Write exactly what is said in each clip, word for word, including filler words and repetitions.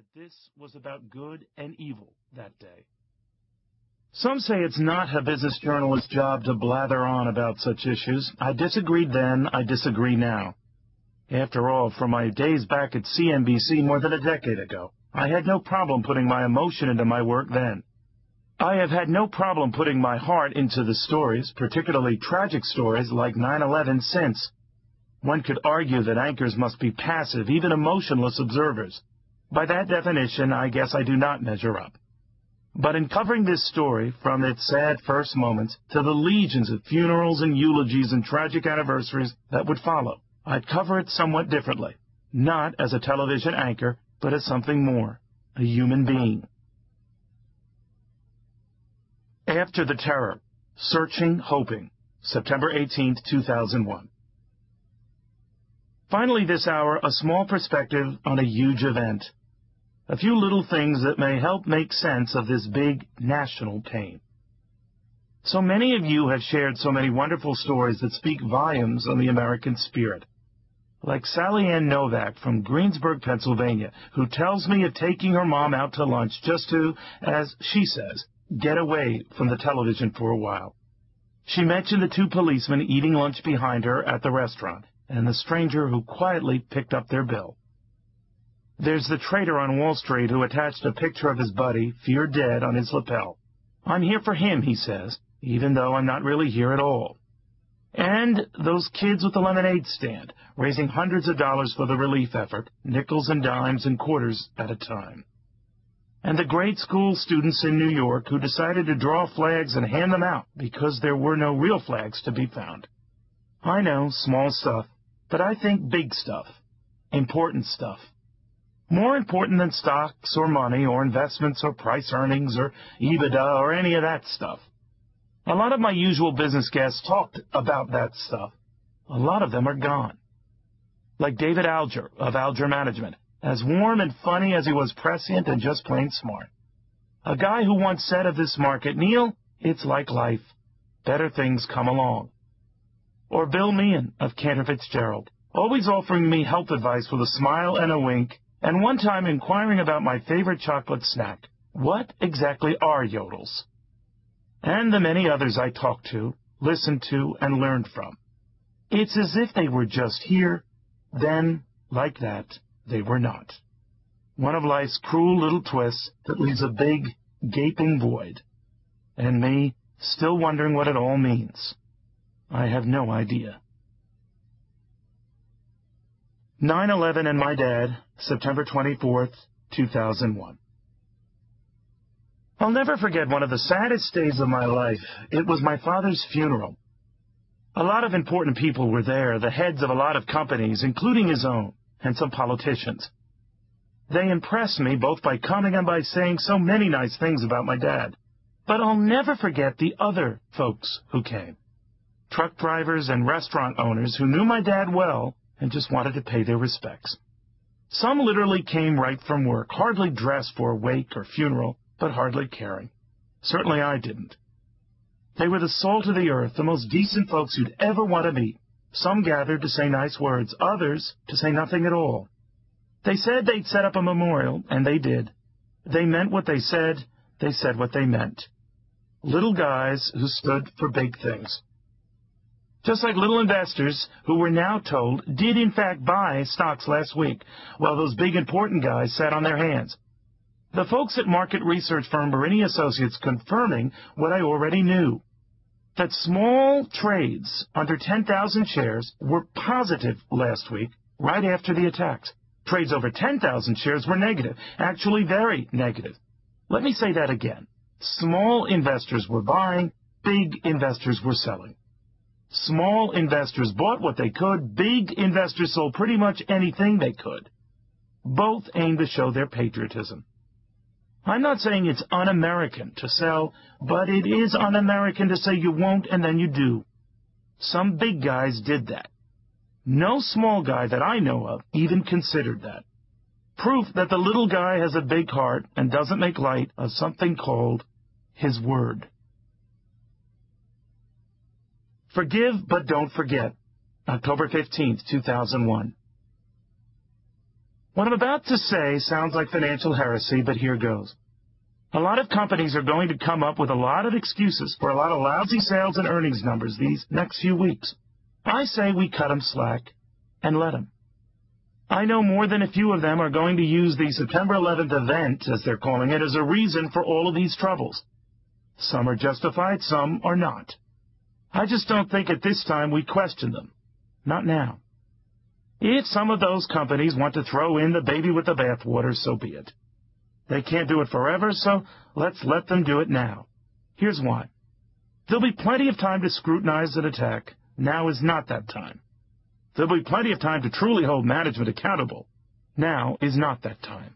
that this was about good and evil that day. Some say it's not a business journalist's job to blather on about such issues. I disagreed then, I disagree now. After all, from my days back at C N B C more than a decade ago, I had no problem putting my emotion into my work then. I have had no problem putting my heart into the stories, particularly tragic stories like nine eleven since. One could argue that anchors must be passive, even emotionless observers. By that definition, I guess I do not measure up. But in covering this story, from its sad first moments to the legions of funerals and eulogies and tragic anniversaries that would follow, I'd cover it somewhat differently, not as a television anchor, but as something more, a human being. After the Terror, Searching, Hoping, September eighteenth, two thousand one. Finally this hour, a small perspective on a huge event. A few little things that may help make sense of this big national pain. So many of you have shared so many wonderful stories that speak volumes on the American spirit. Like Sally Ann Novak from Greensburg, Pennsylvania, who tells me of taking her mom out to lunch just to, as she says, get away from the television for a while. She mentioned the two policemen eating lunch behind her at the restaurant, and the stranger who quietly picked up their bill. There's the trader on Wall Street who attached a picture of his buddy, feared dead, on his lapel. I'm here for him, he says, even though I'm not really here at all. And those kids with the lemonade stand, raising hundreds of dollars for the relief effort, nickels and dimes and quarters at a time. And the grade school students in New York who decided to draw flags and hand them out because there were no real flags to be found. I know, small stuff, but I think big stuff, important stuff. More important than stocks or money or investments or price earnings or EBITDA or any of that stuff. A lot of my usual business guests talked about that stuff. A lot of them are gone. Like David Alger of Alger Management, as warm and funny as he was prescient and just plain smart. A guy who once said of this market, Neil, it's like life. Better things come along. Or Bill Meehan of Cantor Fitzgerald, always offering me health advice with a smile and a wink, and one time inquiring about my favorite chocolate snack. What exactly are yodels? And the many others I talked to, listened to, and learned from. It's as if they were just here, then, like that, they were not. One of life's cruel little twists that leaves a big, gaping void. And me, still wondering what it all means. I have no idea. nine eleven and My Dad, September twenty-fourth, two thousand one. I'll never forget one of the saddest days of my life. It was my father's funeral. A lot of important people were there, the heads of a lot of companies, including his own, and some politicians. They impressed me both by coming and by saying so many nice things about my dad. But I'll never forget the other folks who came. Truck drivers and restaurant owners who knew my dad well and just wanted to pay their respects. Some literally came right from work, hardly dressed for a wake or funeral, but hardly caring. Certainly I didn't. They were the salt of the earth, the most decent folks you'd ever want to meet. Some gathered to say nice words, others to say nothing at all. They said they'd set up a memorial, and they did. They meant what they said, they said what they meant. Little guys who stood for big things. Just like little investors who were now told did in fact buy stocks last week, while those big important guys sat on their hands. The folks at market research firm Barini Associates confirming what I already knew, that small trades under ten thousand shares were positive last week, right after the attacks. Trades over ten thousand shares were negative, actually very negative. Let me say that again. Small investors were buying, big investors were selling. Small investors bought what they could, big investors sold pretty much anything they could. Both aimed to show their patriotism. I'm not saying it's un-American to sell, but it is un-American to say you won't and then you do. Some big guys did that. No small guy that I know of even considered that. Proof that the little guy has a big heart and doesn't make light of something called his word. Forgive but don't forget, October fifteenth, two thousand one. What I'm about to say sounds like financial heresy, but here goes. A lot of companies are going to come up with a lot of excuses for a lot of lousy sales and earnings numbers these next few weeks. I say we cut them slack and let them. I know more than a few of them are going to use the September eleventh event, as they're calling it, as a reason for all of these troubles. Some are justified, some are not. I just don't think at this time we question them. Not now. If some of those companies want to throw in the baby with the bathwater, so be it. They can't do it forever, so let's let them do it now. Here's why. There'll be plenty of time to scrutinize and attack. Now is not that time. There'll be plenty of time to truly hold management accountable. Now is not that time.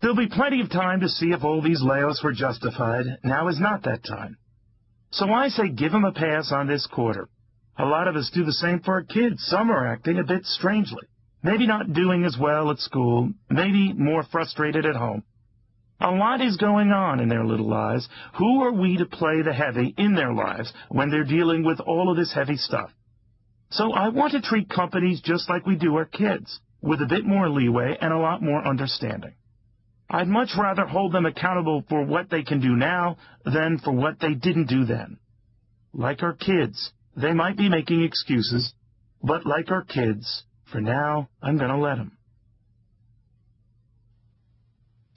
There'll be plenty of time to see if all these layoffs were justified. Now is not that time. So I say give them a pass on this quarter. A lot of us do the same for our kids. Some are acting a bit strangely. Maybe not doing as well at school, maybe more frustrated at home. A lot is going on in their little lives. Who are we to play the heavy in their lives when they're dealing with all of this heavy stuff? So I want to treat companies just like we do our kids, with a bit more leeway and a lot more understanding. I'd much rather hold them accountable for what they can do now than for what they didn't do then. Like our kids, they might be making excuses, but like our kids, for now, I'm going to let him.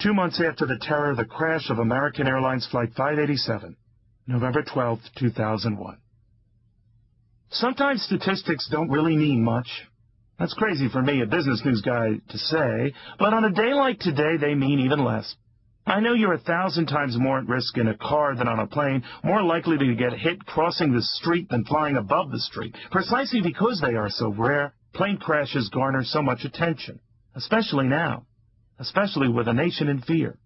Two months after the terror, the crash of American Airlines Flight five eighty-seven, November twelfth, two thousand one. Sometimes statistics don't really mean much. That's crazy for me, a business news guy, to say, but on a day like today, they mean even less. I know you're a thousand times more at risk in a car than on a plane, more likely to get hit crossing the street than flying above the street, precisely because they are so rare. Plane crashes garner so much attention, especially now, especially with a nation in fear.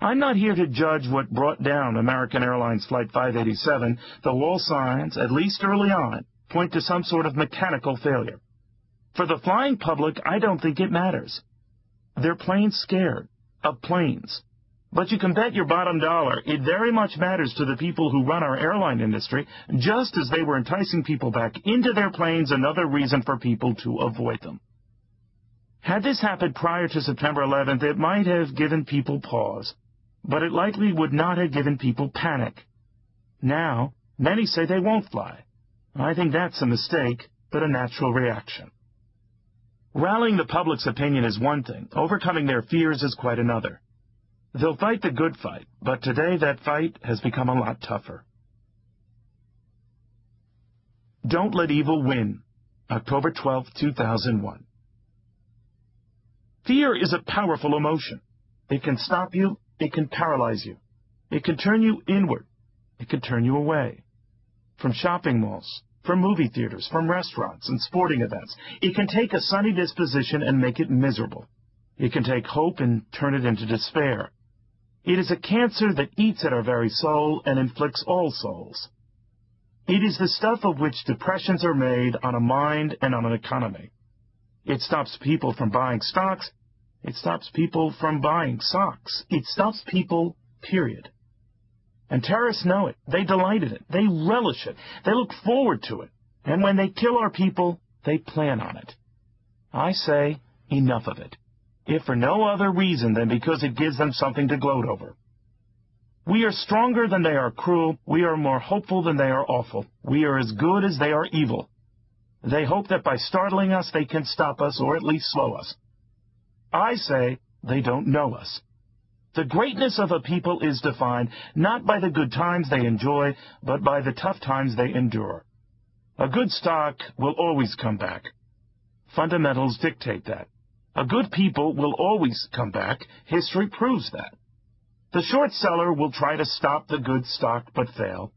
I'm not here to judge what brought down American Airlines Flight five eighty-seven, though all signs, at least early on, point to some sort of mechanical failure. For the flying public, I don't think it matters. They're plain scared of planes. But you can bet your bottom dollar it very much matters to the people who run our airline industry, just as they were enticing people back into their planes, another reason for people to avoid them. Had this happened prior to September eleventh, it might have given people pause, but it likely would not have given people panic. Now, many say they won't fly. I think that's a mistake, but a natural reaction. Rallying the public's opinion is one thing. Overcoming their fears is quite another. They'll fight the good fight, but today that fight has become a lot tougher. Don't let evil win. October twelfth, two thousand one. Fear is a powerful emotion. It can stop you. It can paralyze you. It can turn you inward. It can turn you away. From shopping malls, from movie theaters, from restaurants and sporting events. It can take a sunny disposition and make it miserable. It can take hope and turn it into despair. It is a cancer that eats at our very soul and inflicts all souls. It is the stuff of which depressions are made on a mind and on an economy. It stops people from buying stocks. It stops people from buying socks. It stops people, period. And terrorists know it. They delight in it. They relish it. They look forward to it. And when they kill our people, they plan on it. I say enough of it, if for no other reason than because it gives them something to gloat over. We are stronger than they are cruel. We are more hopeful than they are awful. We are as good as they are evil. They hope that by startling us, they can stop us or at least slow us. I say they don't know us. The greatness of a people is defined not by the good times they enjoy, but by the tough times they endure. A good stock will always come back. Fundamentals dictate that. A good people will always come back. History proves that. The short seller will try to stop the good stock but fail.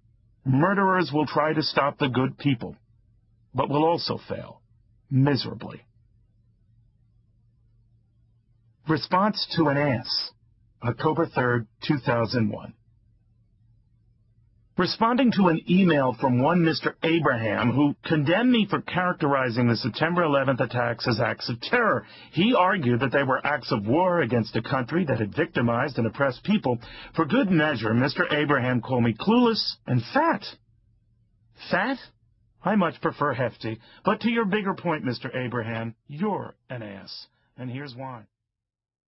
Murderers will try to stop the good people, but will also fail, miserably. Response to an ass, October third, two thousand one. Responding to an email from one Mister Abraham, who condemned me for characterizing the September eleventh attacks as acts of terror, he argued that they were acts of war against a country that had victimized and oppressed people. For good measure, Mister Abraham called me clueless and fat. Fat? I much prefer hefty. But to your bigger point, Mister Abraham, you're an ass. and here's why.